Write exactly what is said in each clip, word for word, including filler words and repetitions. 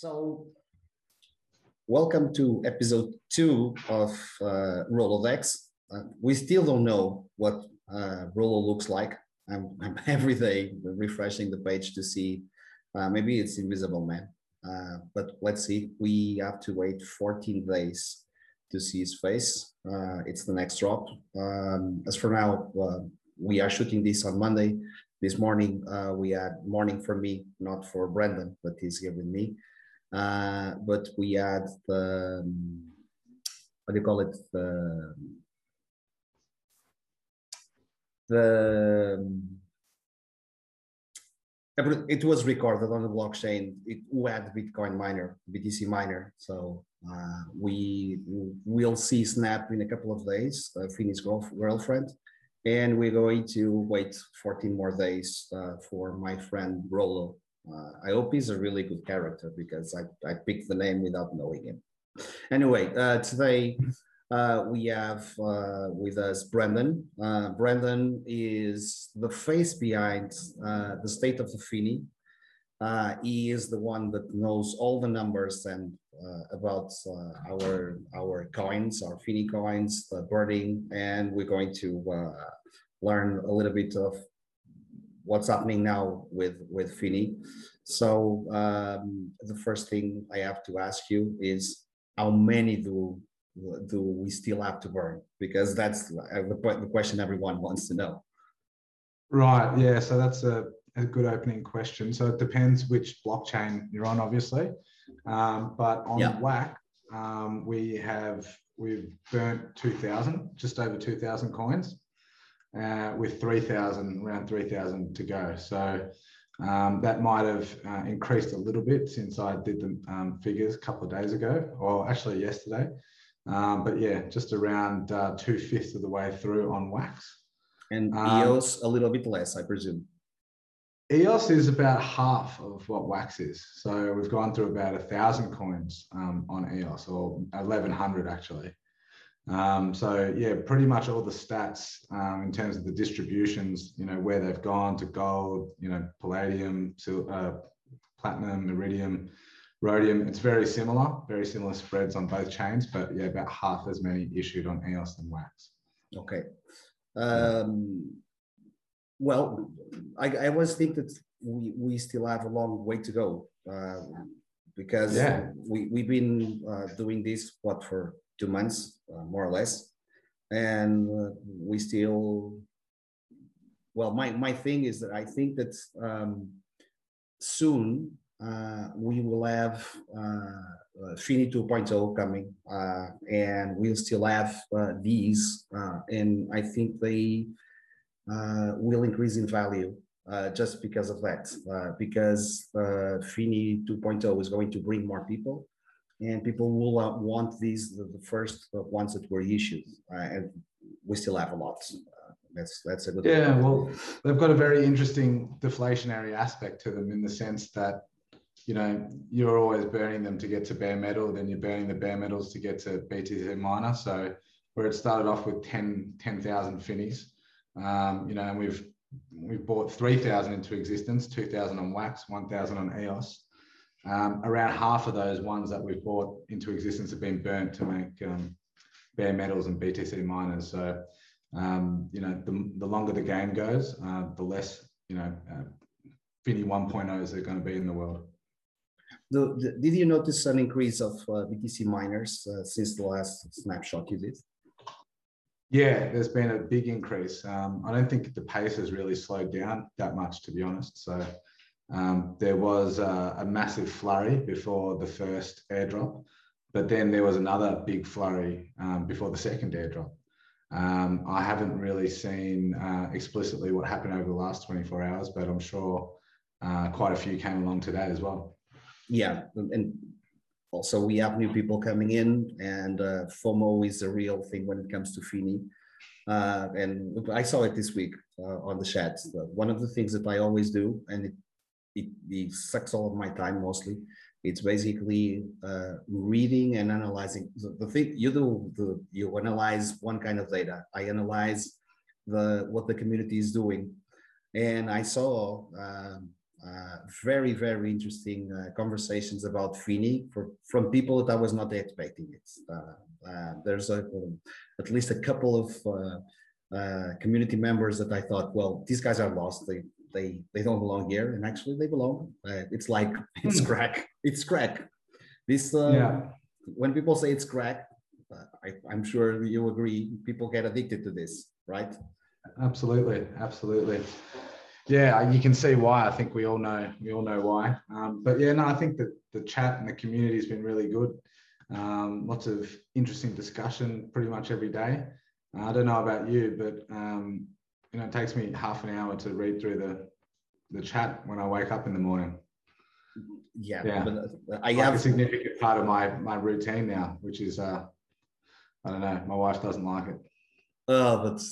So, welcome to episode two of uh, Rolodex. Uh, we still don't know what uh, Rolo looks like. I'm, I'm every day refreshing the page to see. Uh, maybe it's Invisible Man, uh, but let's see. We have to wait fourteen days to see his face. Uh, it's the next drop. Um, as for now, uh, we are shooting this on Monday. This morning, uh, we had morning for me, not for Brendan, but he's here with me. Uh, but we had the, um, what do you call it? The, the it was recorded on the blockchain. It had Bitcoin miner, B T C miner. So uh, we will see Snap in a couple of days, uh, Finney's girlfriend. And we're going to wait fourteen more days uh, for my friend Rolo. Uh, I hope he's a really good character because I, I picked the name without knowing him. Anyway, uh, today uh, we have uh, with us Brendan. Uh, Brendan is the face behind uh, the state of the Finney. Uh, he is the one that knows all the numbers and uh, about uh, our our coins, our Finney coins, the birding, and we're going to uh, learn a little bit of what's happening now with with Finney. So um, the first thing I have to ask you is how many do do we still have to burn? Because that's the, the question everyone wants to know. Right. Yeah. So that's a. A good opening question. So it depends which blockchain you're on, obviously. Um, but on yeah. WAX, um, we have we've burnt two thousand, just over two thousand coins, uh, with three thousand, around three thousand to go. So um, that might have uh, increased a little bit since I did the um, figures a couple of days ago, or actually yesterday. Um, but yeah, just around uh, two fifths of the way through on WAX. And E O S um, a little bit less, I presume. E O S is about half of what WAX is. So we've gone through about a thousand coins um, on E O S, or eleven hundred actually. Um, so yeah, pretty much all the stats um, in terms of the distributions, you know, where they've gone to gold, you know, palladium, uh, platinum, iridium, rhodium, it's very similar, very similar spreads on both chains, but yeah, about half as many issued on E O S than WAX. Okay. Um... Well, I, I always think that we, we still have a long way to go uh, because yeah. we, we've been uh, doing this, what, for two months, uh, more or less. And uh, we still, well, my, my thing is that I think that um, soon uh, we will have uh, Finney two point oh coming uh, and we'll still have uh, these. Uh, and I think they... Uh, will increase in value uh, just because of that, uh, because uh, Finney two point oh is going to bring more people, and people will uh, want these, the, the first ones that were issued, uh, and we still have a lot. Uh, that's that's a good yeah, point. Well, they've got a very interesting deflationary aspect to them in the sense that, you know, you're always burning them to get to bare metal, then you're burning the bare metals to get to B T C miner. So where it started off with ten thousand Finneys, Um, you know, and we've we've bought three thousand into existence, two thousand on WAX, one thousand on E O S. Um, around half of those ones that we've bought into existence have been burnt to make um, bare metals and B T C miners. So, um, you know, the, the longer the game goes, uh, the less, you know, uh, Finney one point ohs are going to be in the world. The, the, did you notice an increase of uh, B T C miners uh, since the last snapshot you did? Yeah, there's been a big increase. Um, I don't think the pace has really slowed down that much, to be honest. So um, there was a, a massive flurry before the first airdrop, but then there was another big flurry um, before the second airdrop. Um, I haven't really seen uh, explicitly what happened over the last twenty-four hours, but I'm sure uh, quite a few came along today as well. Yeah. And also, we have new people coming in, and uh, FOMO is a real thing when it comes to Finney. Uh, and I saw it this week uh, on the chat. One of the things that I always do, and it, it, it sucks all of my time mostly, it's basically uh, reading and analyzing. The, the thing you do, the, you analyze one kind of data. I analyze the what the community is doing, and I saw. Uh, uh, very, very interesting uh, conversations about Finney for, from people that I was not expecting it. Uh, uh, there's a, um, at least a couple of uh, uh, community members that I thought, well, these guys are lost. They, they, they don't belong here. And actually they belong. Uh, it's like, it's crack. It's crack. This, uh, yeah. When people say it's crack, uh, I, I'm sure you agree, people get addicted to this, right? Absolutely. Absolutely. Yeah, you can see why. I think we all know, we all know why. Um, but yeah, no, I think that the chat and the community has been really good. Um, lots of interesting discussion pretty much every day. Uh, I don't know about you, but um, you know, it takes me half an hour to read through the, the chat when I wake up in the morning. Yeah, yeah. But I like have a significant part of my, my routine now, which is, uh, I don't know, my wife doesn't like it. Oh, but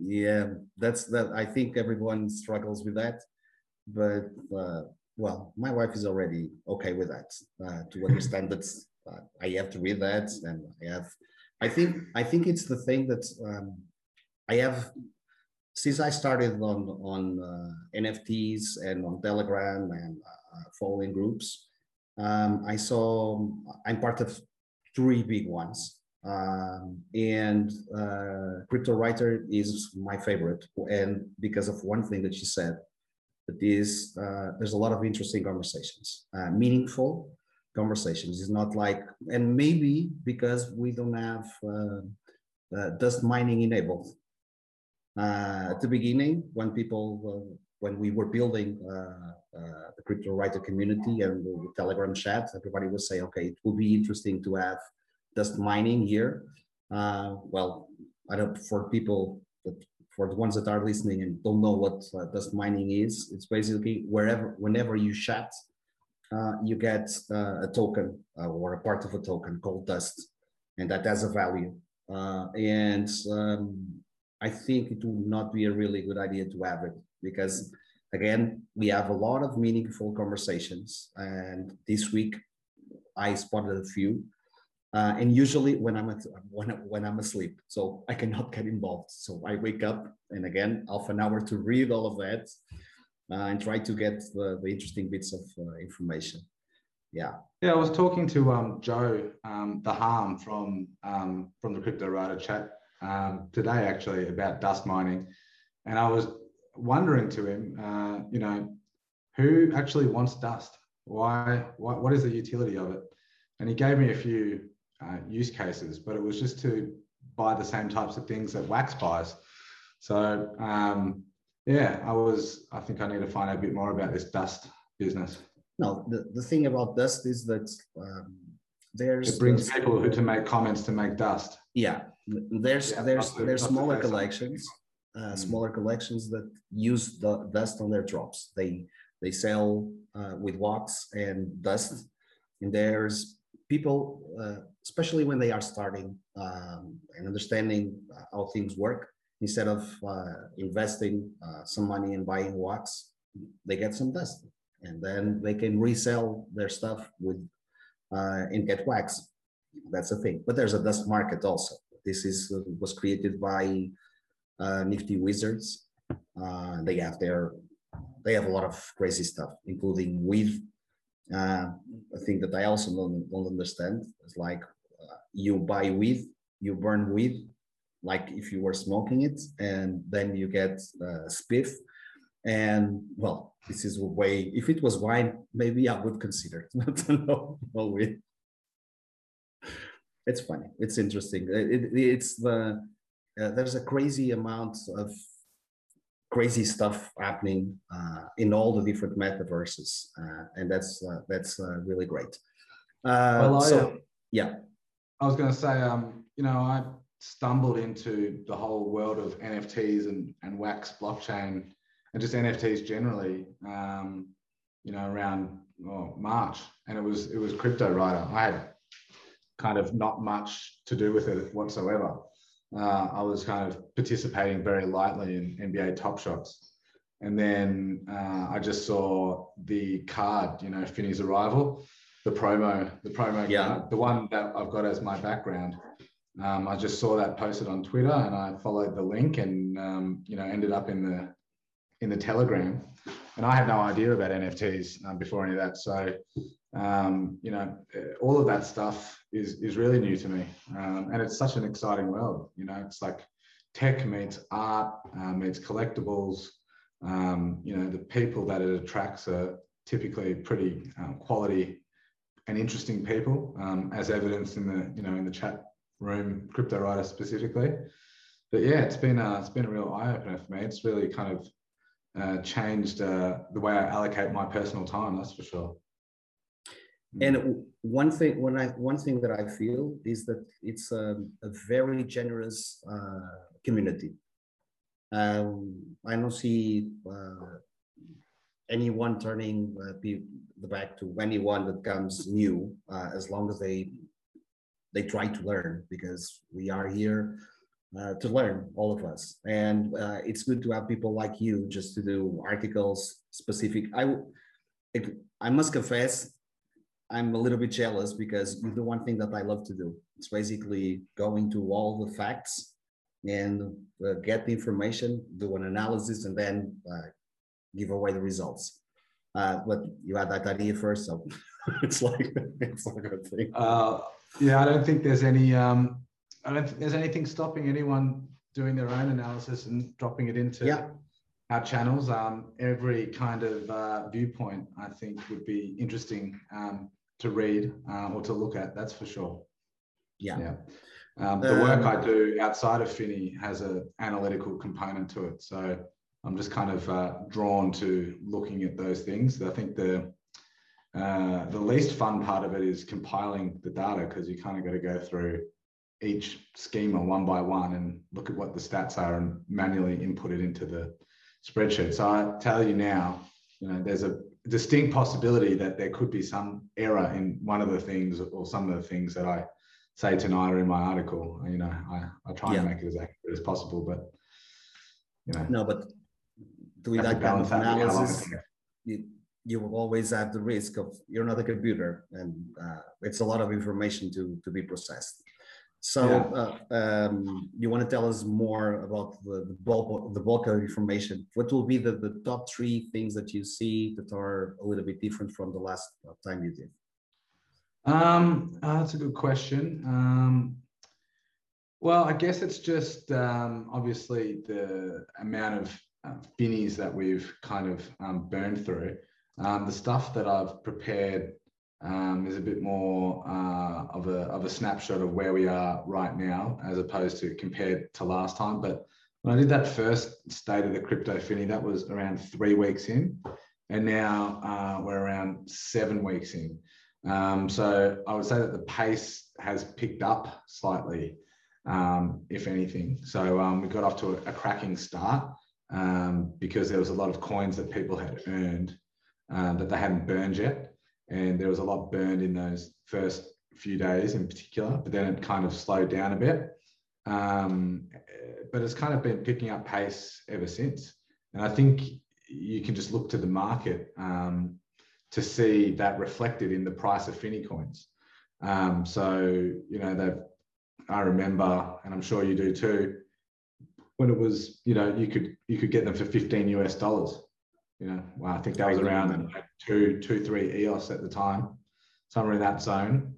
yeah, that's that. I think everyone struggles with that, but uh, well, my wife is already okay with that, uh, to understand that uh, I have to read that, and I have, I think, I think it's the thing that um, I have since I started on on uh, N F Ts and on Telegram and uh, following groups. Um, I saw I'm part of three big ones. Um, and uh, CryptoWriter is my favorite, and because of one thing that she said, that is uh, there's a lot of interesting conversations, uh, meaningful conversations. It's not like, and maybe because we don't have uh, uh, dust mining enabled uh, at the beginning, when people uh, when we were building uh, uh, the CryptoWriter community and the Telegram chat, everybody would say, okay, it would be interesting to have dust mining here. Uh, well, I don't, for people, that, for the ones that are listening and don't know what uh, dust mining is, it's basically wherever, whenever you chat, uh, you get uh, a token uh, or a part of a token called dust, and that has a value. Uh, and um, I think it would not be a really good idea to have it because, again, we have a lot of meaningful conversations. And this week, I spotted a few. Uh, and usually when I'm at, when, when I'm asleep, so I cannot get involved. So I wake up and again half an hour to read all of that uh, and try to get the, the interesting bits of uh, information. Yeah. Yeah, I was talking to um, Joe um, Laham from um, from the CryptoWriter chat um, today actually about dust mining, and I was wondering to him, uh, you know, who actually wants dust? Why? What, what is the utility of it? And he gave me a few. Uh, use cases, but it was just to buy the same types of things that Wax buys. So um, yeah, I was, I think I need to find out a bit more about this dust business. No, the, the thing about dust is that um, there's- It brings this, people who to make comments to make dust. Yeah, there's yeah, there's, the, there's smaller the collections, uh, smaller collections that use the dust on their drops. They, they sell uh, with wax and dust, and there's people, uh, especially when they are starting um, and understanding how things work, instead of uh, investing uh, some money and buying wax, they get some dust, and then they can resell their stuff with uh, and get wax. That's the thing. But there's a dust market also. This is uh, was created by uh, Nifty Wizards. Uh, they have their they have a lot of crazy stuff, including weed. Uh, a thing that I also don't, don't understand is like uh, you buy weed, you burn weed, like if you were smoking it, and then you get uh, spiff. And well, this is a way, if it was wine, maybe I would consider it, but no, no weed. It's funny, it's interesting. It, it, it's the, uh, there's a crazy amount of crazy stuff happening uh, in all the different metaverses. Uh, and that's uh, that's uh, really great. Uh, well, I, so, yeah. I was gonna say, um, you know, I stumbled into the whole world of N F Ts and, and Wax blockchain and just N F Ts generally, um, you know, around oh, March. And it was, it was CryptoWriter. I had kind of not much to do with it whatsoever. Uh, I was kind of participating very lightly in N B A Top Shots. And then uh, I just saw the card, you know, Finney's arrival, the promo, the promo yeah. card, the one that I've got as my background. Um, I just saw that posted on Twitter and I followed the link and, um, you know, ended up in the in the Telegram. and I had no idea about N F Ts um, before any of that. So, um, you know, all of that stuff is, is really new to me. Um, and it's such an exciting world. You know, it's like tech meets art, uh, meets collectibles. Um, you know, the people that it attracts are typically pretty um, quality and interesting people, um, as evidenced in the, you know, in the chat room, CryptoWriter specifically. But yeah, it's been a, it's been a real eye-opener for me. It's really kind of uh, changed uh, the way I allocate my personal time, that's for sure. And one thing, when I, one thing that I feel is that it's a, a very generous uh, community. Um, I don't see uh, anyone turning uh, the back to anyone that comes new, uh, as long as they they try to learn, because we are here uh, to learn, all of us. And uh, it's good to have people like you just to do articles specific. I, I must confess, I'm a little bit jealous, because you do one thing that I love to do. It's basically going to all the facts and uh, get the information, do an analysis, and then uh, give away the results. Uh, but you had that idea first, so it's like, it's not a good thing. Uh, yeah, I don't think there's any, um, I don't think there's anything stopping anyone doing their own analysis and dropping it into yeah. our channels. Um, every kind of uh, viewpoint, I think, would be interesting um, to read uh, or to look at, that's for sure. Yeah. yeah. Um, the work um, I do outside of Finney has an analytical component to it. So I'm just kind of uh, drawn to looking at those things. I think the uh, the least fun part of it is compiling the data, because you kind of got to go through each schema one by one and look at what the stats are and manually input it into the spreadsheet. So I tell you now, you know, there's a distinct possibility that there could be some error in one of the things or some of the things that I say tonight or in my article. You know, I, I try yeah. and make it as accurate as possible, but, you know. No, but doing that kind of analysis, you, you will always have the risk of, you're not a computer, and uh, it's a lot of information to, to be processed. So yeah. uh, um, you want to tell us more about the, the, bulk, the bulk of information. What will be the, the top three things that you see that are a little bit different from the last time you did? Um, oh, that's a good question. Um, well, I guess it's just um, obviously the amount of uh, Finneys that we've kind of um, burned through. Um, the stuff that I've prepared um, is a bit more uh, of a of a snapshot of where we are right now, as opposed to compared to last time. But when I did that first state of the crypto Finney, that was around three weeks in, and now uh, we're around seven weeks in. Um, so I would say that the pace has picked up slightly, um, if anything. So um, we got off to a, a cracking start um, because there was a lot of coins that people had earned uh, that they hadn't burned yet. And there was a lot burned in those first few days in particular, but then it kind of slowed down a bit. Um, but it's kind of been picking up pace ever since. And I think you can just look to the market um, to see that reflected in the price of Finney coins. Um, so, you know, that I remember, and I'm sure you do too, when it was, you know, you could you could get them for fifteen U S dollars. You know, well, I think that was around two, two, three E O S at the time, somewhere in that zone.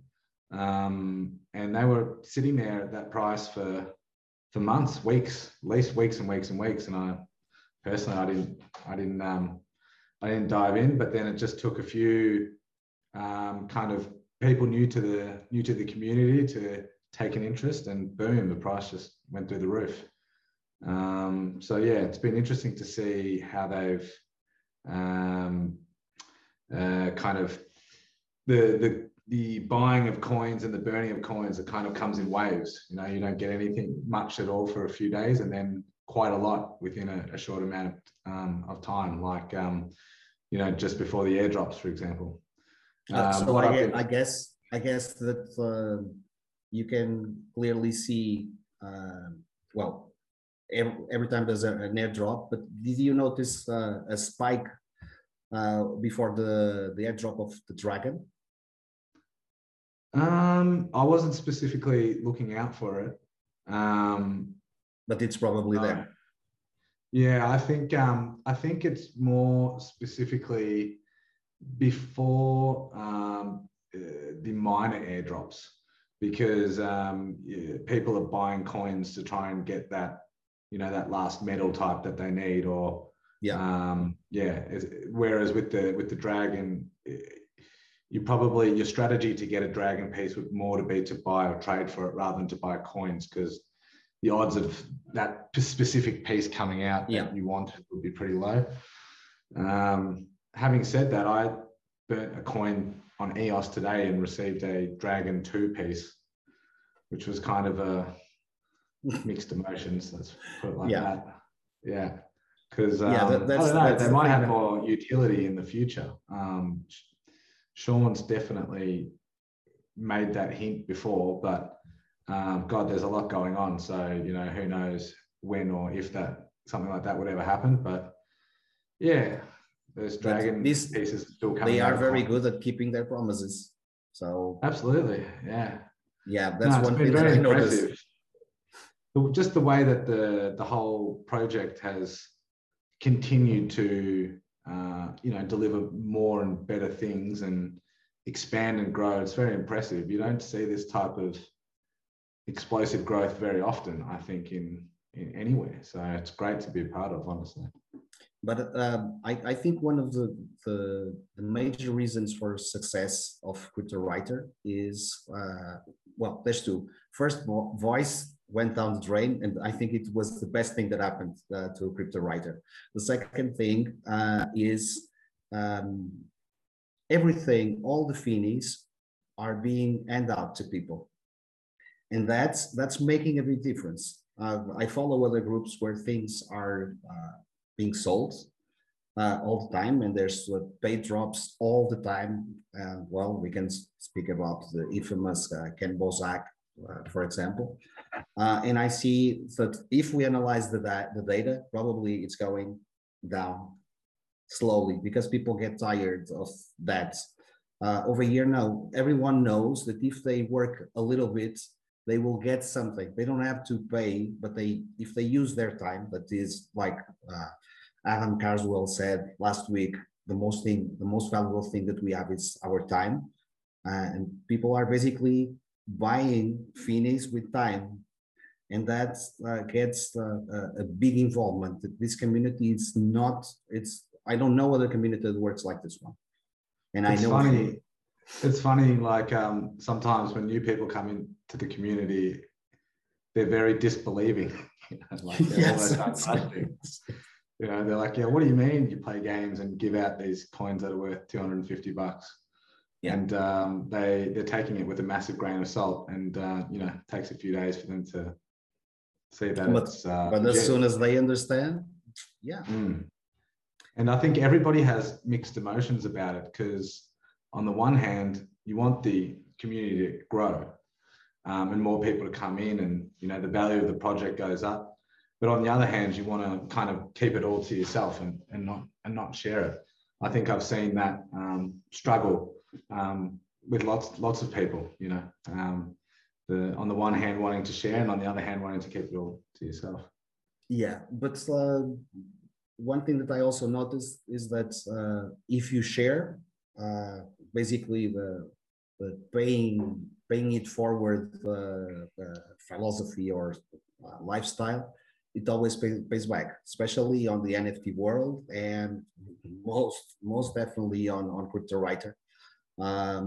Um, and they were sitting there at that price for for months, weeks, at least weeks and weeks and weeks. And I personally, I didn't, I didn't. Um, I didn't dive in, but then it just took a few um, kind of people new to the new to the community to take an interest, and boom, the price just went through the roof. Um, so yeah, it's been interesting to see how they've um, uh, kind of the the the buying of coins and the burning of coins. It kind of comes in waves. You know, you don't get anything much at all for a few days, and then quite a lot within a, a short amount of, um, of time, like, um, you know, just before the airdrops, for example. Um, uh, so I, been... I guess I guess that uh, you can clearly see, uh, well, every, every time there's a, an airdrop, but did you notice uh, a spike uh, before the, the airdrop of the Dragon? Um, I wasn't specifically looking out for it. Um, But it's probably no. there. Yeah, I think um, I think it's more specifically before um, uh, the minor airdrops, because um, yeah, people are buying coins to try and get that, you know, that last metal type that they need, or yeah, um, yeah. Whereas with the with the dragon, you probably your strategy to get a dragon piece would more to be to buy or trade for it rather than to buy coins, because the odds of that specific piece coming out yeah. that you want would be pretty low. Um, having said that, I burnt a coin on E O S today and received a Dragon two piece, which was kind of a mixed emotions. Let's put it like yeah. that. Yeah, because um, yeah, that, I don't know, they might have more utility in the future. Um, Sean's definitely made that hint before, but Um, God, there's a lot going on, so you know who knows when or if that something like that would ever happen. But yeah, those dragon these, pieces still coming. They are very good at keeping their promises. So absolutely, yeah, yeah. That's no, one thing that I noticed. Just the way that the the whole project has continued to uh, you know deliver more and better things and expand and grow. It's very impressive. You don't see this type of explosive growth very often, I think, in in anywhere. So it's great to be a part of, honestly. But uh, I, I think one of the, the the major reasons for success of CryptoWriter is uh, well, there's two. First, voice went down the drain, and I think it was the best thing that happened uh, to CryptoWriter. The second thing uh, is um, everything, all the Finnies are being handed out to people. And that's, that's making a big difference. Uh, I follow other groups where things are uh, being sold uh, all the time, and there's uh, paid drops all the time. Uh, well, we can speak about the infamous uh, Ken Bosak, uh, for example. Uh, and I see that if we analyze the, the data, probably it's going down slowly because people get tired of that. Uh, over here now, everyone knows that if they work a little bit, they will get something. They don't have to pay, but they if they use their time, that is like uh, Adam Carswell said last week, the most thing, the most valuable thing that we have is our time. Uh, and people are basically buying Phoenix with time. And that uh, gets uh, a big involvement. This community is not, it's, I don't know other community that works like this one. And it's I know- funny. They, It's funny, like um, sometimes when new people come into the community, they're very disbelieving. You know, like they're yes, almost things. You know, they're like, yeah, what do you mean you play games and give out these coins that are worth two hundred fifty bucks? Yeah. And um, they, they're taking it with a massive grain of salt, and, uh, you know, it takes a few days for them to see that. But, it's, uh, but as soon as they understand, yeah. Mm. And I think everybody has mixed emotions about it, because on the one hand, you want the community to grow um, and more people to come in, and you know the value of the project goes up. But on the other hand, you want to kind of keep it all to yourself and, and not and not share it. I think I've seen that um, struggle um, with lots lots of people. You know, um, the on the one hand wanting to share, and on the other hand wanting to keep it all to yourself. Yeah, but uh, one thing that I also noticed is that uh, if you share, uh, basically the, the paying paying it forward uh, uh, philosophy or uh, lifestyle, it always pay, pays back, especially on the N F T world, and most most definitely on on CryptoWriter. Um,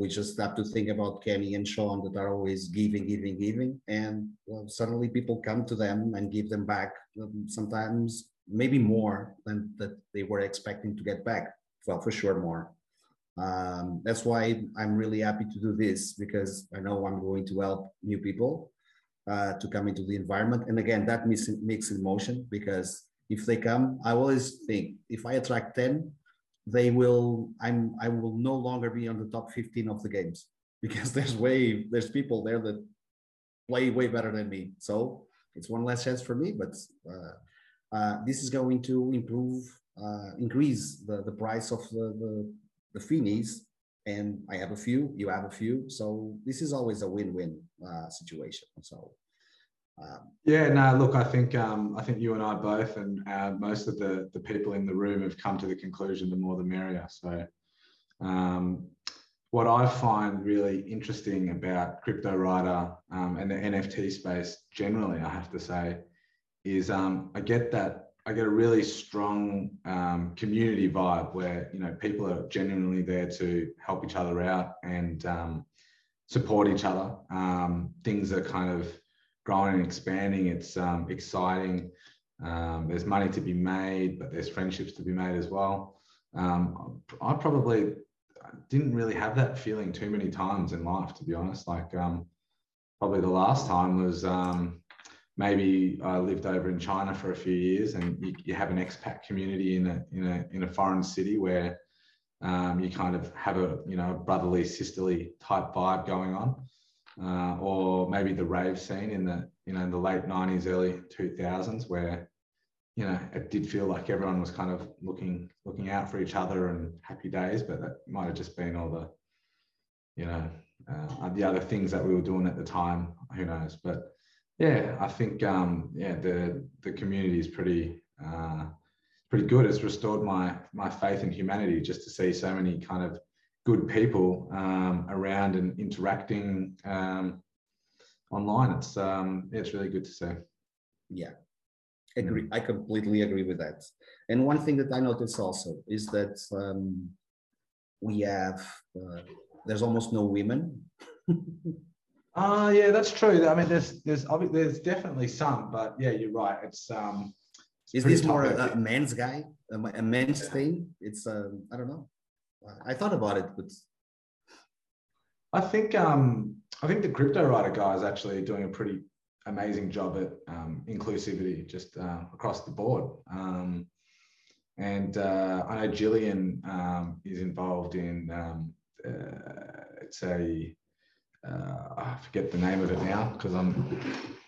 we just have to think about Kenny and Sean that are always giving, giving, giving, and well, suddenly people come to them and give them back, um, sometimes maybe more than that they were expecting to get back. Well, for sure more. Um, that's why I'm really happy to do this, because I know I'm going to help new people uh, to come into the environment. And again, that makes, makes emotion, because if they come, I always think if I attract ten, they will, I'm, I will no longer be on the top fifteen of the games, because there's way, there's people there that play way better than me. So it's one less chance for me, but uh, uh, this is going to improve, uh, increase the, the price of the, the the Finnies, and I have a few, you have a few. So this is always a win-win uh, situation. So Um, yeah, no, look, I think um, I think you and I both, and uh, most of the the people in the room have come to the conclusion: the more, the merrier. So, um, what I find really interesting about CryptoWriter um, and the N F T space generally, I have to say, is um, I get that I get a really strong um, community vibe where you know people are genuinely there to help each other out and um, support each other. Um, things are kind of growing and expanding. It's um, exciting. Um, there's money to be made, but there's friendships to be made as well. Um, I probably didn't really have that feeling too many times in life, to be honest. Like um, probably the last time was um, maybe I lived over in China for a few years, and you, you have an expat community in a in a in a foreign city where um, you kind of have a you know brotherly, sisterly type vibe going on. Uh, or maybe the rave scene in the you know in the late nineties, early two thousands, where you know it did feel like everyone was kind of looking looking out for each other and happy days, but that might have just been all the you know uh, the other things that we were doing at the time. Who knows? But yeah, I think um, yeah the the community is pretty uh, pretty good. It's restored my my faith in humanity just to see so many kind of good people um, around and interacting um, online. It's um, it's really good to see. Yeah, agree. Mm. I completely agree with that. And one thing that I notice also is that um, we have uh, there's almost no women. Ah, uh, yeah, that's true. I mean, there's there's there's definitely some, but yeah, you're right. It's um, it's is this more a, a man's guy, a, a man's yeah. thing? It's um, I don't know. I thought about it, but I think um, I think the CryptoWriter guys actually are doing a pretty amazing job at um, inclusivity just uh, across the board. Um, and uh, I know Jillian um, is involved in um, uh, it's a uh, I forget the name of it now because I'm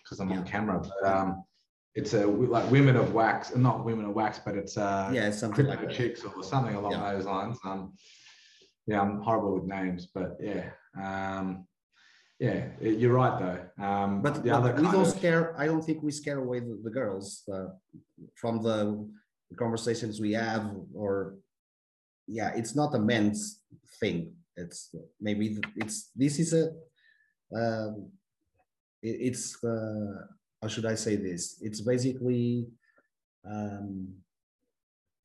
because I'm yeah. on camera, but um, it's a like Women of Wax, not Women of Wax, but it's uh yeah, something like Chicks or something along yeah. those lines. Um, yeah, I'm horrible with names, but yeah, um, yeah, you're right though. Um, but the other we don't of... scare. I don't think we scare away the, the girls uh, from the conversations we have, or yeah, it's not a men's thing. It's maybe it's this is a uh, it, it's. Uh, How should I say this? It's basically, um,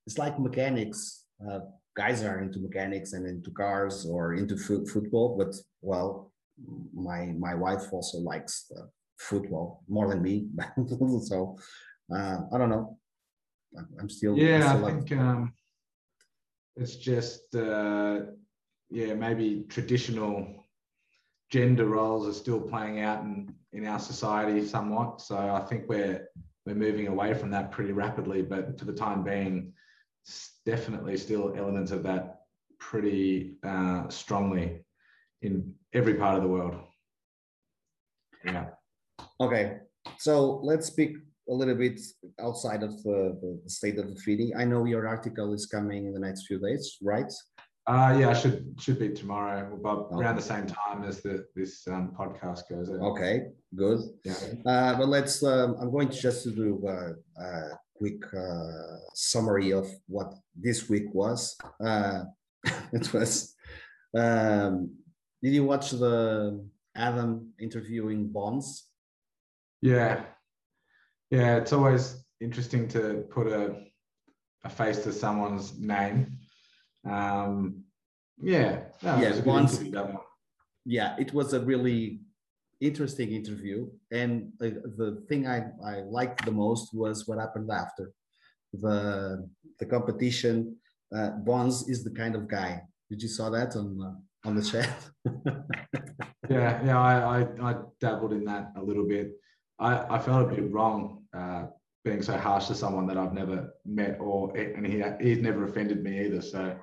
it's like mechanics. Uh, guys are into mechanics and into cars or into foot, football. But well, my my wife also likes uh, football more than me. So uh, I don't know. I'm still yeah. I'm still I like think um, it's just uh, yeah maybe traditional gender roles are still playing out in, in our society somewhat. So I think we're we're moving away from that pretty rapidly, but for the time being, definitely still elements of that pretty uh, strongly in every part of the world. Yeah. Okay, so let's speak a little bit outside of the, the state of the treaty. I know your article is coming in the next few days, right? Uh, yeah, I should should be tomorrow, about okay. around the same time as the this um, podcast goes out. Okay, good. Yeah. Uh, but let's. Um, I'm going to just to do a, a quick uh, summary of what this week was. Uh, it was. Um, did you watch the Adam interviewing Bonds? Yeah, yeah. It's always interesting to put a a face to someone's name. Um, yeah, that yeah, was once, that one. yeah, it was a really interesting interview. And uh, the thing I, I liked the most was what happened after the, the competition. Uh, Bonds is the kind of guy. Did you saw that on, uh, on the chat? yeah, yeah, I, I, I dabbled in that a little bit. I, I felt a bit wrong, uh, being so harsh to someone that I've never met, or and he he's never offended me either. So,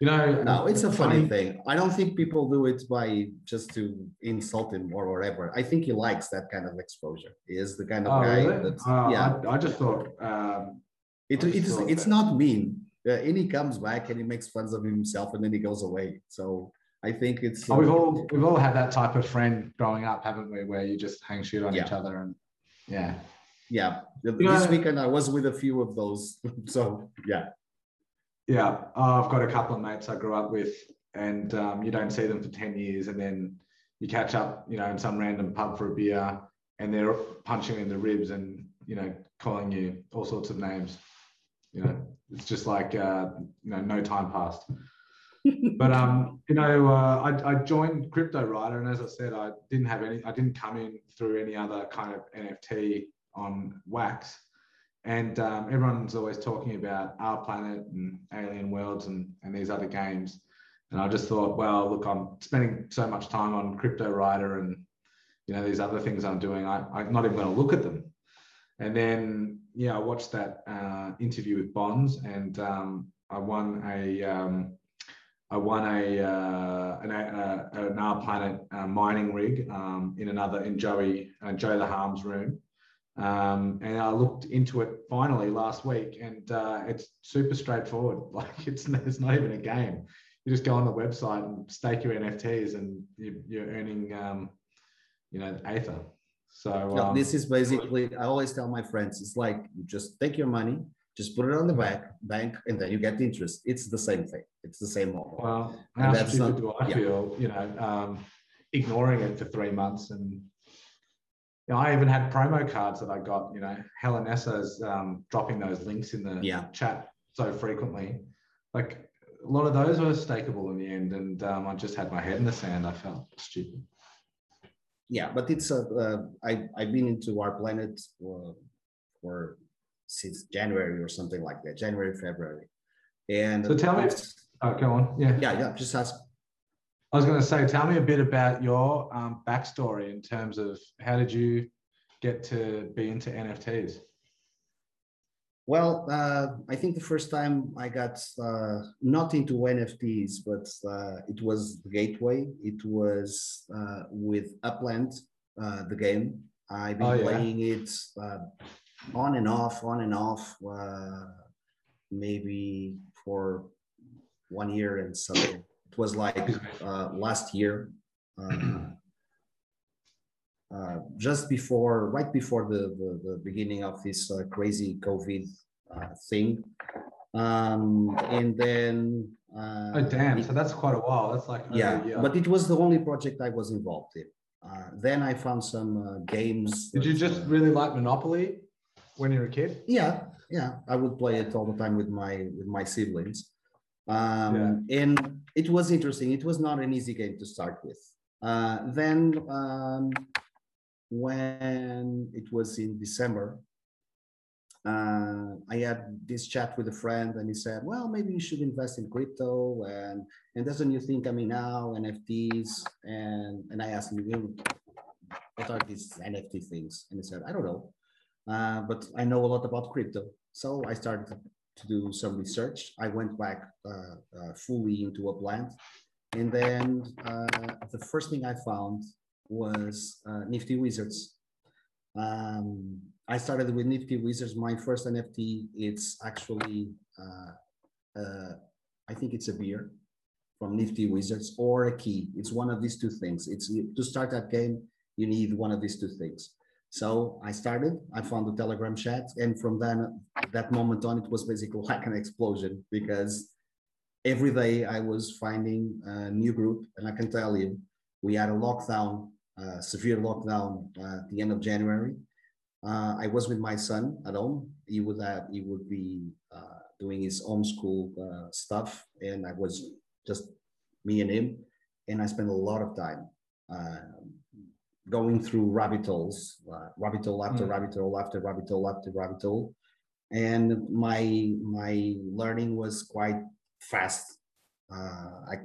you know, no, it's a funny I, thing. I don't think people do it by just to insult him or whatever. I think he likes that kind of exposure. He is the kind of oh, guy really? that uh, yeah. I, I just thought um, it it is it's that. not mean. Uh, and he comes back and he makes fun of himself and then he goes away. So I think it's oh, we've all we've all had that type of friend growing up, haven't we? Where you just hang shit on yeah. each other and. Yeah. Yeah. This weekend I was with a few of those. So yeah. Yeah. Uh, I've got a couple of mates I grew up with, and um, you don't see them for ten years, and then you catch up, you know, in some random pub for a beer, and they're punching in the ribs and, you know, calling you all sorts of names. You know, it's just like, uh, you know, no time passed. But, um, you know, uh, I, I joined CryptoWriter, and as I said, I didn't have any, I didn't come in through any other kind of N F T on WAX. And um, everyone's always talking about Our Planet and Alien Worlds and, and these other games. And I just thought, well, look, I'm spending so much time on CryptoWriter and, you know, these other things I'm doing, I, I'm not even going to look at them. And then, yeah, I watched that uh, interview with Bonds, and um, I won a... Um, I won a uh, an, a, an Our Planet uh, mining rig um, in another in Joey uh, Joe Laham's room, um, and I looked into it finally last week, and uh, it's super straightforward. Like it's it's not even a game. You just go on the website and stake your N F Ts, and you, you're earning um, you know Ether. So um, no, this is basically. I always tell my friends, it's like you just take your money. Just put it on the back bank, and then you get the interest. It's the same thing. It's the same model. Well, how that's stupid not, do I yeah. feel, you know, um, ignoring it for three months? And you know, I even had promo cards that I got. You know, Helen Essos um, dropping those links in the yeah. chat so frequently. Like a lot of those were stakeable in the end, and um, I just had my head in the sand. I felt stupid. Yeah, but it's a. Uh, I I've been into Our Planet for. for since January or something like that, January, February. And so tell me, oh, go on. Yeah. Yeah, yeah, just ask. I was going to say, tell me a bit about your um, backstory in terms of how did you get to be into N F Ts? Well, uh, I think the first time I got uh, not into N F Ts, but uh, it was the gateway. It was uh, with Upland, uh, the game. I've been oh, yeah. playing it uh, on and off, on and off, uh, maybe for one year and something. It was like uh, last year, uh, uh, just before, right before the, the, the beginning of this uh, crazy COVID uh, thing. Um, and then... Uh, oh, damn, it, so that's quite a while. That's like... Yeah, yeah, but it was the only project I was involved in. Uh, then I found some uh, games. Did that, you just uh, really like Monopoly? When you were a kid? Yeah, yeah. I would play it all the time with my with my siblings. Um, yeah. And it was interesting. It was not an easy game to start with. Uh, then um, when it was in December, uh, I had this chat with a friend, and he said, well, maybe you should invest in crypto. And, and there's a new thing coming now, N F Ts. And, and I asked him, what are these N F T things? And he said, I don't know. Uh, but I know a lot about crypto. So I started to do some research. I went back uh, uh, fully into Upland. And then uh, the first thing I found was uh, Nifty Wizards. Um, I started with Nifty Wizards. My first N F T, it's actually, uh, uh, I think it's a beer from Nifty Wizards or a key. It's one of these two things. It's to start that game, you need one of these two things. So I started, I found the Telegram chat, and from then, that moment on, it was basically like an explosion, because every day I was finding a new group. And I can tell you, we had a lockdown, uh, severe lockdown uh, at the end of January. Uh, I was with my son at home. He would, have, he would be uh, doing his homeschool uh, stuff, and I was just me and him, and I spent a lot of time uh, going through rabbit holes, uh, rabbit hole after mm. rabbit hole after rabbit hole after rabbit hole. And my my learning was quite fast. Uh, I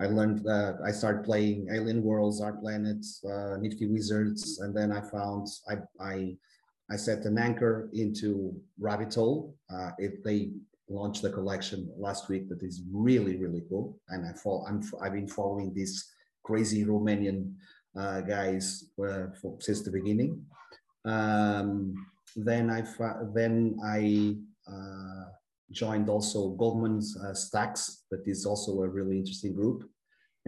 I learned, uh, I started playing Alien Worlds, Our Planet, uh, Nifty Wizards, and then I found, I I, I set an anchor into rabbit hole. Uh, it, they launched the collection last week that is really, really cool. And I follow, I'm, I've been following this crazy Romanian Uh, guys uh, for, since the beginning. Um, then I then I uh, joined also Goldman's uh, Stacks, that is also a really interesting group.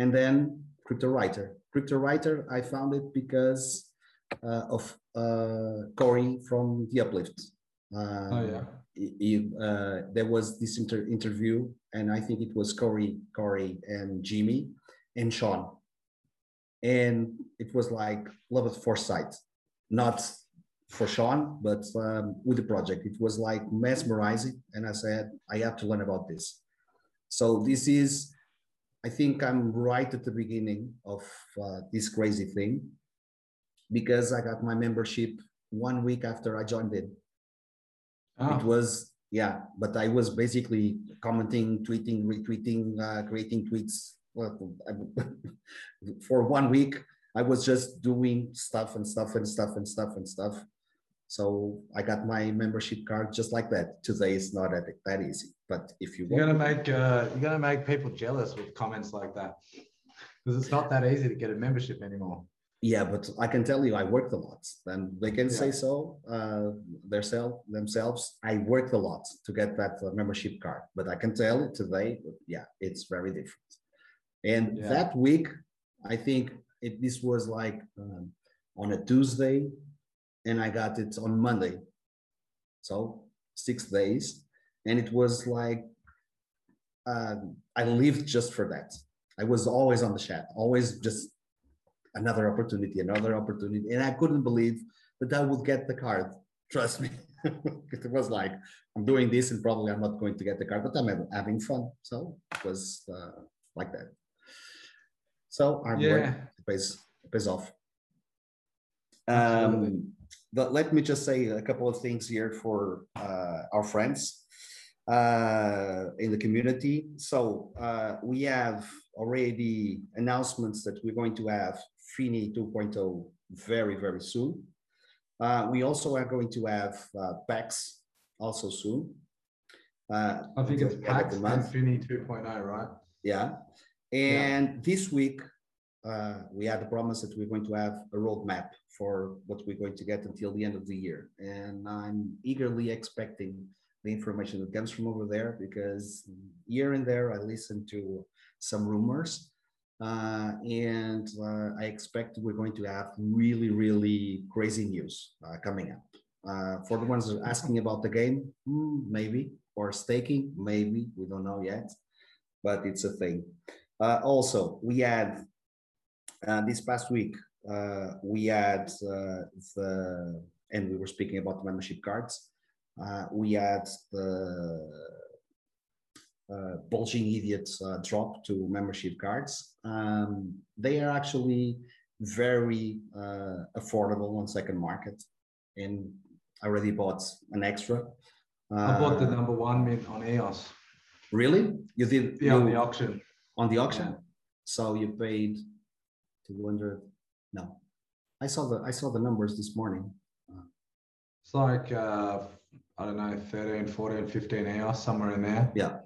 And then CryptoWriter. CryptoWriter I found it because uh, of uh, Corey from the Uplift. Uh, oh yeah. He, uh, there was this inter interview, and I think it was Corey, Corey and Jimmy and Sean, and it was like love at first sight, not for Sean, but um, with the project. It was like mesmerizing, and I said, I have to learn about this. So this is, I think I'm right at the beginning of uh, this crazy thing, because I got my membership one week after I joined it. Oh. It was, yeah, but I was basically commenting, tweeting, retweeting, uh, creating tweets. Well, for one week, I was just doing stuff and stuff and stuff and stuff and stuff. So I got my membership card just like that. Today is not that easy, but if you want, you're gonna make uh, you're gonna make people jealous with comments like that, because it's not that easy to get a membership anymore. Yeah, but I can tell you, I worked a lot, and they can yeah. say so uh, themselves. Themselves, I worked a lot to get that membership card, but I can tell today, yeah, it's very different. And yeah. that week, I think it, this was like um, on a Tuesday, and I got it on Monday. So six days. And it was like, uh, I lived just for that. I was always on the chat, always just another opportunity, another opportunity. And I couldn't believe that I would get the card. Trust me. It was like, I'm doing this and probably I'm not going to get the card, but I'm having fun. So it was uh, like that. So I'm yeah. working. It pays, it pays off. Um, but let me just say a couple of things here for uh, our friends uh, in the community. So uh, we have already announcements that we're going to have Finney two point oh very, very soon. Uh, we also are going to have uh, Pax also soon. Uh, I think it's Pax and Finney two point oh, right? Yeah. And yeah. this week, uh, we had the promise that we're going to have a roadmap for what we're going to get until the end of the year. And I'm eagerly expecting the information that comes from over there, because here and there, I listen to some rumors. Uh, and uh, I expect we're going to have really, really crazy news uh, coming up. Uh, for the ones that are asking about the game, maybe, or staking, maybe, we don't know yet, but it's a thing. Uh, also, we had uh, this past week, uh, we had uh, the, and we were speaking about the membership cards, uh, we had the uh, Bulging Idiots uh, drop to membership cards. Um, they are actually very uh, affordable on second market, and I already bought an extra. Uh, I bought the number one mint on E O S. Really? You did? Yeah, on the auction. On the auction, yeah. So you paid two hundred. No, I saw the I saw the numbers this morning. It's like uh, I don't know, thirteen, fourteen, fifteen hours, somewhere in there. Yeah,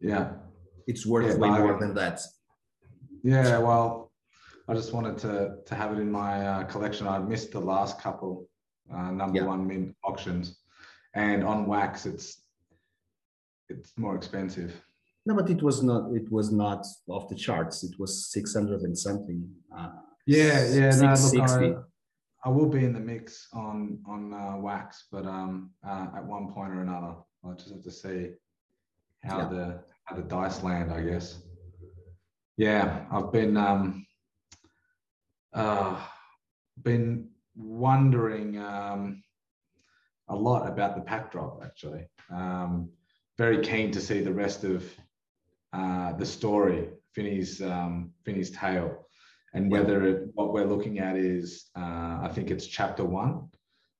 yeah. It's worth yeah, way more than that. Yeah, well, I just wanted to to have it in my uh, collection. I missed the last couple uh, number yeah. one mint auctions, and on WAX, it's it's more expensive. No, but it was not. It was not off the charts. It was six hundred and something. Uh, yeah, yeah. six sixty. No, I, I will be in the mix on on uh, WAX, but um, uh, at one point or another, I just have to see how yeah. the how the dice land, I guess. Yeah, I've been um, uh, been wondering um, a lot about the pack drop actually. Um, very keen to see the rest of. Uh, the story, Finney's um, Finney's tale, and whether it, what we're looking at is, uh, I think it's chapter one.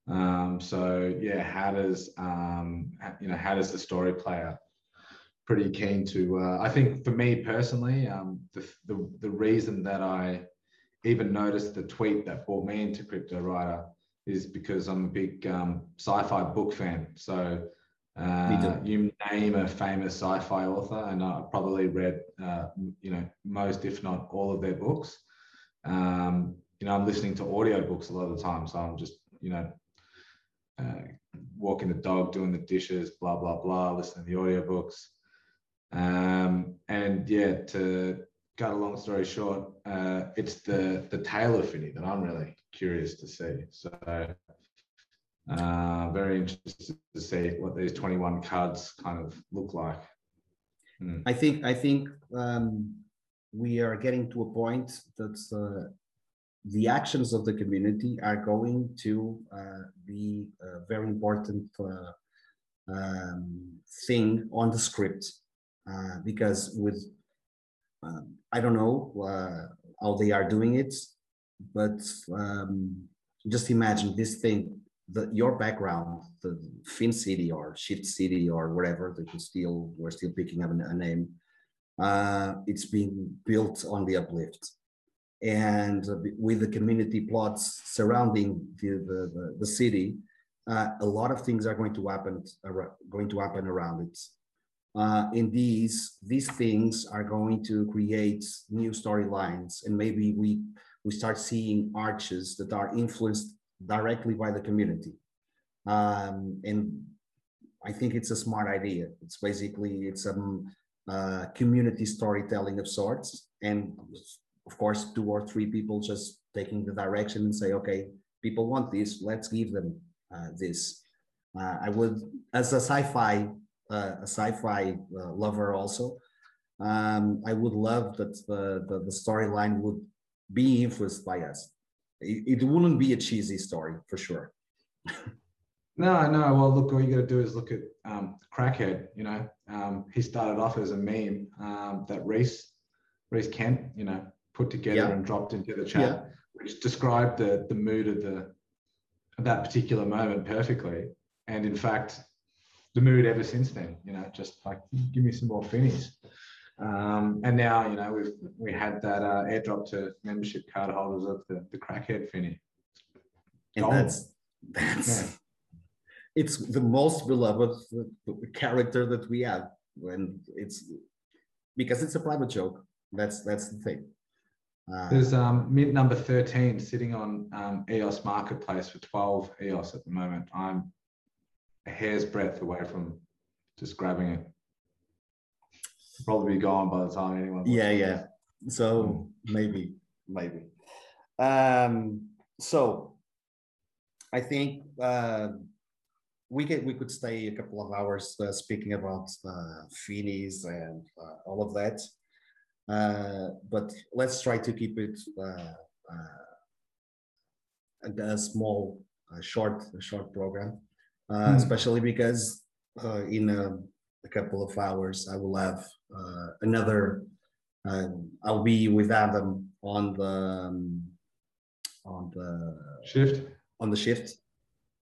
Um, so yeah, how does um, you know how does the story play out? Pretty keen to. Uh, I think for me personally, um, the, the the reason that I even noticed the tweet that brought me into CryptoWriter is because I'm a big um, sci-fi book fan. So. Uh, you name a famous sci-fi author, and I probably read, uh, you know, most, if not all, of their books. Um, you know, I'm listening to audiobooks a lot of the time, so I'm just, you know, uh, walking the dog, doing the dishes, blah blah blah, listening to the audiobooks. Um, and yeah, to got a long story short, uh, it's the, the tale of Finney that I'm really curious to see. So uh, very interested to see what these twenty-one cards kind of look like. Mm. I think, I think um, we are getting to a point that uh, the actions of the community are going to uh, be a very important uh, um, thing on the script. Uh, because with, um, I don't know uh, how they are doing it, but um, just imagine this thing, the, your background, the Finn City or Shift City or whatever, that is still, we're still picking up a name, uh, it's being built on the Uplift. And with the community plots surrounding the, the, the, the city, uh, a lot of things are going to happen, going to happen around it. Uh, and these these things are going to create new storylines, and maybe we we start seeing arches that are influenced directly by the community. Um, and I think it's a smart idea. It's basically it's a um, uh, community storytelling of sorts, and of course, two or three people just taking the direction and say, okay, people want this, let's give them uh, this. Uh, I would, as a sci-fi. Uh, a sci-fi uh, lover also, um, I would love that the, the, the storyline would be influenced by us. It, it wouldn't be a cheesy story, for sure. No, no, well, look, all you got to do is look at um, Crackhead, you know. Um, he started off as a meme um, that Reese, Reese Kent, you know, put together yeah. and dropped into the chat, yeah. which described the, the mood of, the, of that particular moment perfectly. And in fact, the mood ever since then, you know, just like, give me some more Finnies. Um, and now, you know, we've, we had that uh, airdrop to membership card holders of the, the Crackhead Finny. And Gold. that's, that's yeah. It's the most beloved character that we have, when it's, because it's a private joke. That's, that's the thing. Uh, There's um, mint number thirteen sitting on um, E O S Marketplace for twelve E O S at the moment. I'm a hair's breadth away from just grabbing it. Probably be gone by the time anyone. Yeah, yeah. So maybe, maybe. Um, so I think uh, we could we could stay a couple of hours uh, speaking about uh, Finnies and uh, all of that. Uh, but let's try to keep it uh, uh, a small, a short, a short program. Uh, especially because uh, in a, a couple of hours, I will have uh, another, uh, I'll be with Adam on the, um, on the shift, on the shift.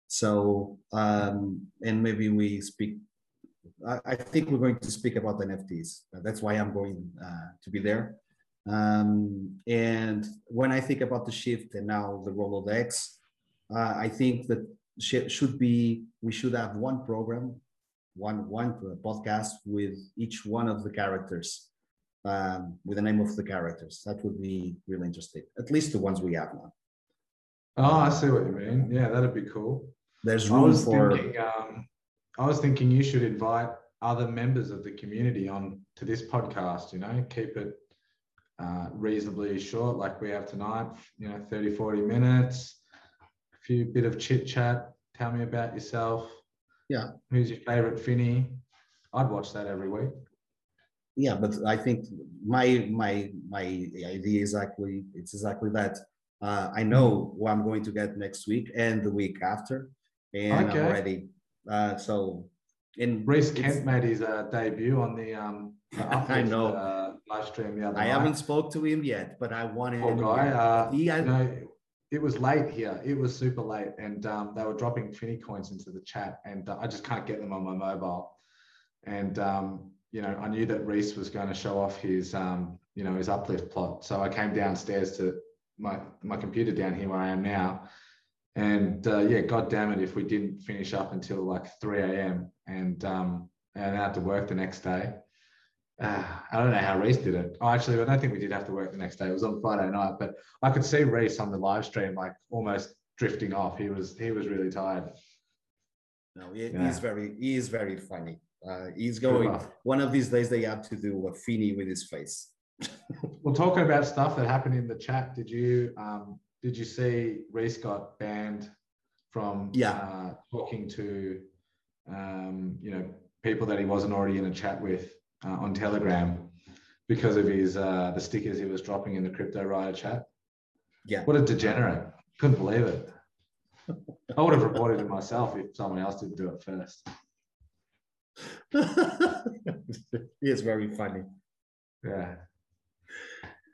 So, um, and maybe we speak, I, I think we're going to speak about N F Ts. That's why I'm going uh, to be there. Um, and when I think about the shift and now the Rolodex, uh, I think that should be, we should have one program, one one podcast with each one of the characters, um, with the name of the characters. That would be really interesting. At least the ones we have now. Oh, I see what you mean. Yeah, that'd be cool. There's room I was for. Thinking, um, I was thinking you should invite other members of the community on to this podcast. You know, keep it uh, reasonably short, like we have tonight. You know, thirty, forty minutes. Few bit of chit chat. Tell me about yourself. Yeah. Who's your favorite Finny? I'd watch that every week. Yeah, but I think my my my idea is exactly it's exactly that. Uh, I know who I'm going to get next week and the week after, and okay. I'm ready. Uh, so, and Reese Kent made his uh, debut on the um. The I know. Uh, live stream the other I night. haven't spoke to him yet, but I wanted. Poor guy. Uh, he has. You know, it was late here. It was super late, and um, they were dropping Finney coins into the chat, and uh, I just can't get them on my mobile. And um, you know, I knew that Reese was going to show off his, um, you know, his Uplift plot. So I came downstairs to my my computer down here where I am now, and uh, yeah, god damn it, if we didn't finish up until like three A M and um, and I had to work the next day. Uh, I don't know how Reese did it. Oh, actually, I don't think we did have to work the next day. It was on Friday night, but I could see Reese on the live stream, like almost drifting off. He was he was really tired. No, he, yeah. he's very he is very funny. Uh, he's going one of these days. They have to do a Finny with his face. Well, talking about stuff that happened in the chat, did you um, did you see Reese got banned from yeah. uh, talking to um, you know people that he wasn't already in a chat with uh, on Telegram because of his uh, the stickers he was dropping in the CryptoWriter chat? Yeah, what a degenerate! Couldn't believe it. I would have reported it myself if someone else didn't do it first. He is very funny. Yeah.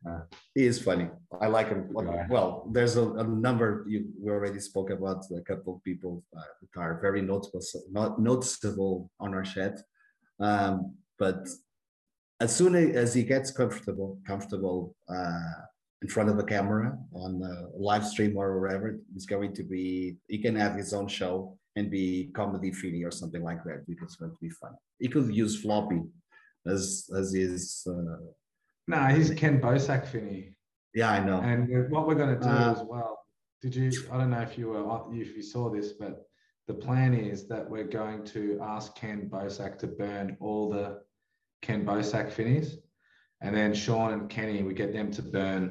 Uh, he is funny. I like him. Like, well, there's a, a number you we already spoke about. A couple of people uh, that are very notable, not noticeable on our chat. Um, but as soon as he gets comfortable, comfortable uh, in front of a camera on a live stream or wherever, he's going to be. He can have his own show and be comedy Finney or something like that because it's going to be fun. He could use floppy as as his. Uh, No, he's Ken Bosak Finney. Yeah, I know. And what we're going to do uh, as well, did you, I don't know if you were, if you saw this, but the plan is that we're going to ask Ken Bosak to burn all the Ken Bosak Finneys. And then Sean and Kenny, we get them to burn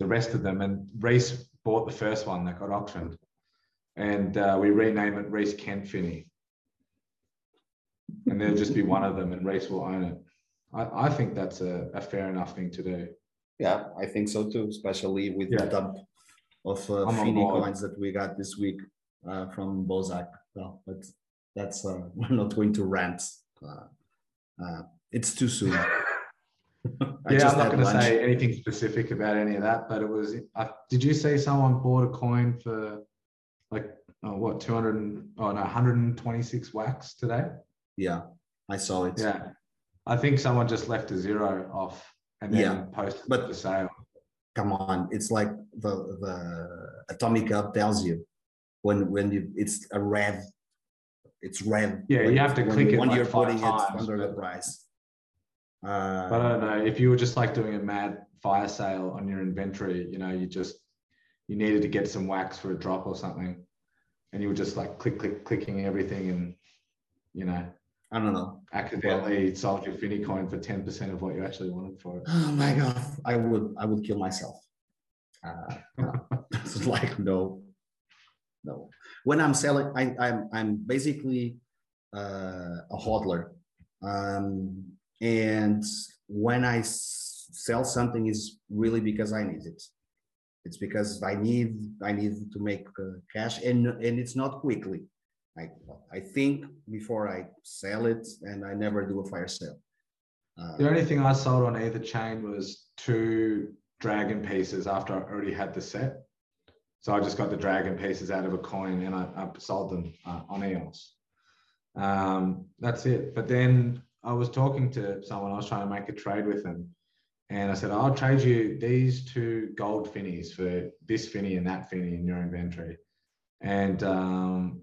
the rest of them. And Reese bought the first one that got auctioned. And uh, we rename it Reese Kent Finney. And there'll just be one of them and Reese will own it. I, I think that's a, a fair enough thing to do. Yeah, I think so too, especially with yeah. the dump of uh, Finney coins that we got this week uh, from Bosak. No, but that's uh, we're not going to rant. Uh, uh, it's too soon. I yeah, just I'm not going to say anything specific about any of that, but it was. Uh, did you see someone bought a coin for like oh, what two hundred? Oh no, one hundred twenty-six wax today. Yeah, I saw it. Yeah. I think someone just left a zero off and then yeah, posted but the sale. Come on, it's like the the atomic hub tells you when when you it's a red, it's red. Yeah, when, you have to when, click when it when like you're putting times, it under but, the price. Uh, but I don't know if you were just like doing a mad fire sale on your inventory. You know, you just you needed to get some wax for a drop or something, and you were just like click click clicking everything, and you know. I don't know. Accidentally sold your Finney coin for ten percent of what you actually wanted for it. Oh my god! I would, I would kill myself. Uh, it's like no, no. When I'm selling, I, I'm, I'm basically uh, a hodler, um, and when I s sell something, is really because I need it. It's because I need, I need to make uh, cash, and and it's not quickly. I, I think before I sell it, and I never do a fire sale. Uh, the only thing I sold on either chain was two dragon pieces after I already had the set. So I just got the dragon pieces out of a coin and I, I sold them uh, on E O S. Um, that's it. But then I was talking to someone, I was trying to make a trade with them. And I said, I'll trade you these two gold Finneys for this Finney and that Finney in your inventory. And, um,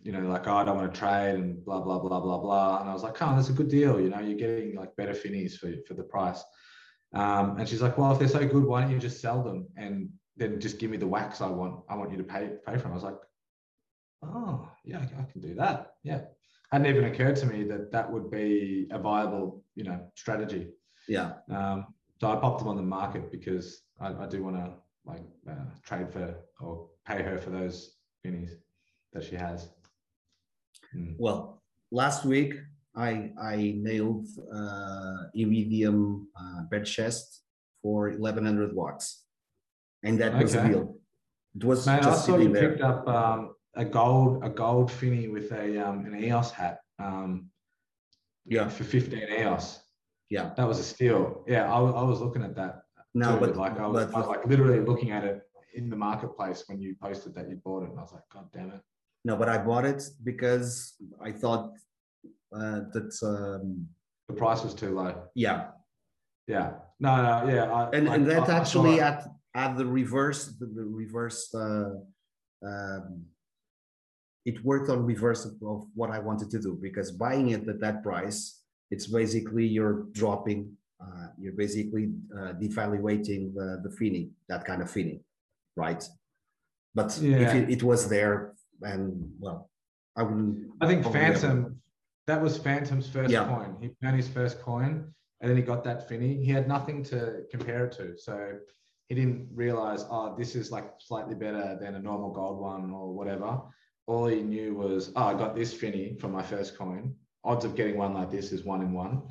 you know, like, oh, I don't want to trade and blah, blah, blah, blah, blah. And I was like, oh, that's a good deal. You know, you're getting like better Finneys for, for the price. Um, and she's like, well, if they're so good, why don't you just sell them? And then just give me the wax I want. I want you to pay, pay for them. I was like, oh, yeah, I can do that. Yeah. Hadn't even occurred to me that that would be a viable, you know, strategy. Yeah. Um, so I popped them on the market because I, I do want to like uh, trade for or pay her for those Finneys that she has. Mm. Well, last week I I nailed uh, iridium uh, bed chest for eleven hundred watts, and that okay. was a deal. It was. Man, just I saw you there. Picked up um, a gold a gold Finney with a um, an E O S hat. Um, yeah, for fifteen E O S. Yeah, that was a steal. Yeah, I, I was looking at that. No, too. but like I was, but, I was like literally looking at it in the marketplace when you posted that you bought it, and I was like, God damn it. No, but I bought it because I thought uh, that um, the price was too low. Yeah, yeah, no, no, yeah, I, and I, and that I, actually I at at the reverse, the, the reverse, uh, um, it worked on reverse of, of what I wanted to do because buying it at that price, it's basically you're dropping, uh, you're basically uh, devaluating the the Finney, that kind of Finney, right? But yeah. if it, it was there. And well, I wouldn't. I think Phantom, that was Phantom's first yeah. coin. He found his first coin, And then he got that Finney. He had nothing to compare it to. So he didn't realize, oh, this is like slightly better than a normal gold one or whatever. All he knew was, oh, I got this Finney from my first coin. Odds of getting one like this is one in one.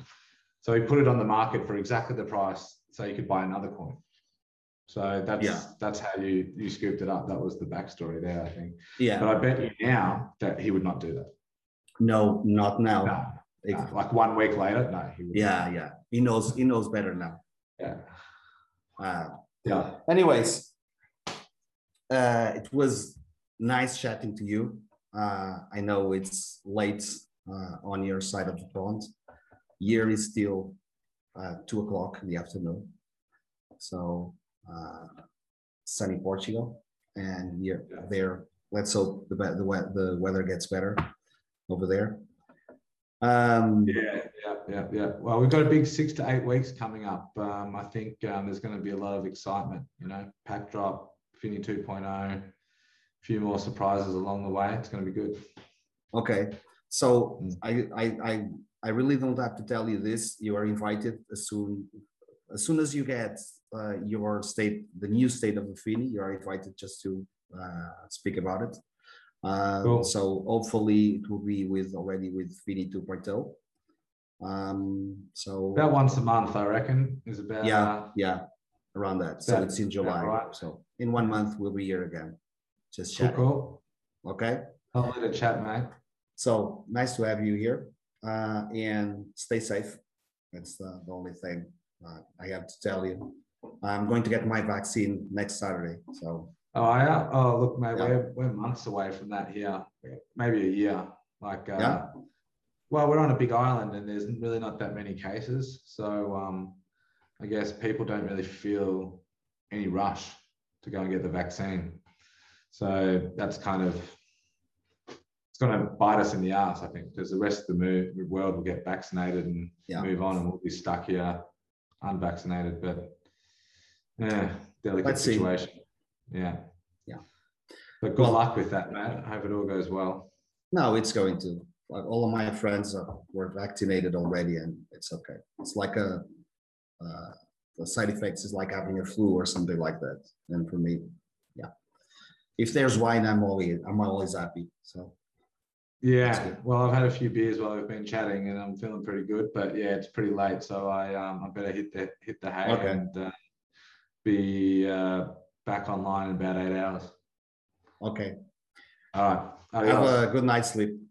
So he put it on the market for exactly the price so you could buy another coin. So that's yeah. that's how you, you scooped it up. That was the backstory there, I think. Yeah. But I bet you now that he would not do that. No, not now. No. No, like one week later, no. He yeah, yeah. He knows. He knows better now. Yeah. Wow. Yeah. Anyways, uh, it was nice chatting to you. Uh, I know it's late uh, on your side of the pond. Here is still uh, two o'clock in the afternoon. So uh, sunny Portugal, and here, yeah. there. Let's hope the the the weather gets better over there. Um, yeah, yeah, yeah, yeah. Well, we've got a big six to eight weeks coming up. Um, I think um, there's going to be a lot of excitement, you know, pack drop, Finney two point oh, a few more surprises along the way. It's going to be good. Okay. So I, I, I, I really don't have to tell you this. You are invited as soon as soon as you get uh, your state, the new state of the Finney, you are invited just to uh, speak about it. Uh, cool. So hopefully it will be with already with Finney two point oh. Um, so about once a month, I reckon, is about yeah, uh, yeah, around that. So it's in July. Right. So in one month we'll be here again. Just chat. Cool, cool. Okay. I'll let it chat, mate. So nice to have you here. Uh, and stay safe. That's the only thing uh, I have to tell you. I'm going to get my vaccine next Saturday. So. Oh, yeah. Oh, look, mate, yeah. we're, we're months away from that here. Maybe a year. Like, uh, yeah. well, we're on a big island and there's really not that many cases. So um, I guess people don't really feel any rush to go and get the vaccine. So that's kind of, it's going to bite us in the ass, I think, because the rest of the move, the world will get vaccinated and yeah. move on, and we'll be stuck here unvaccinated. But yeah, delicate Let's situation. See. Yeah, yeah. But good well, luck with that, man. I hope it all goes well. No, it's going to. Like all of my friends are, were vaccinated already, and it's okay. It's like a uh, the side effects is like having a flu or something like that. And for me, yeah. If there's wine, I'm always I'm always happy. So. Yeah. Well, I've had a few beers while we've been chatting, and I'm feeling pretty good. But yeah, it's pretty late, so I um I better hit the hit the hay okay. and uh, be. Uh, back online in about eight hours. Okay. All right. Adios. Have a good night's sleep.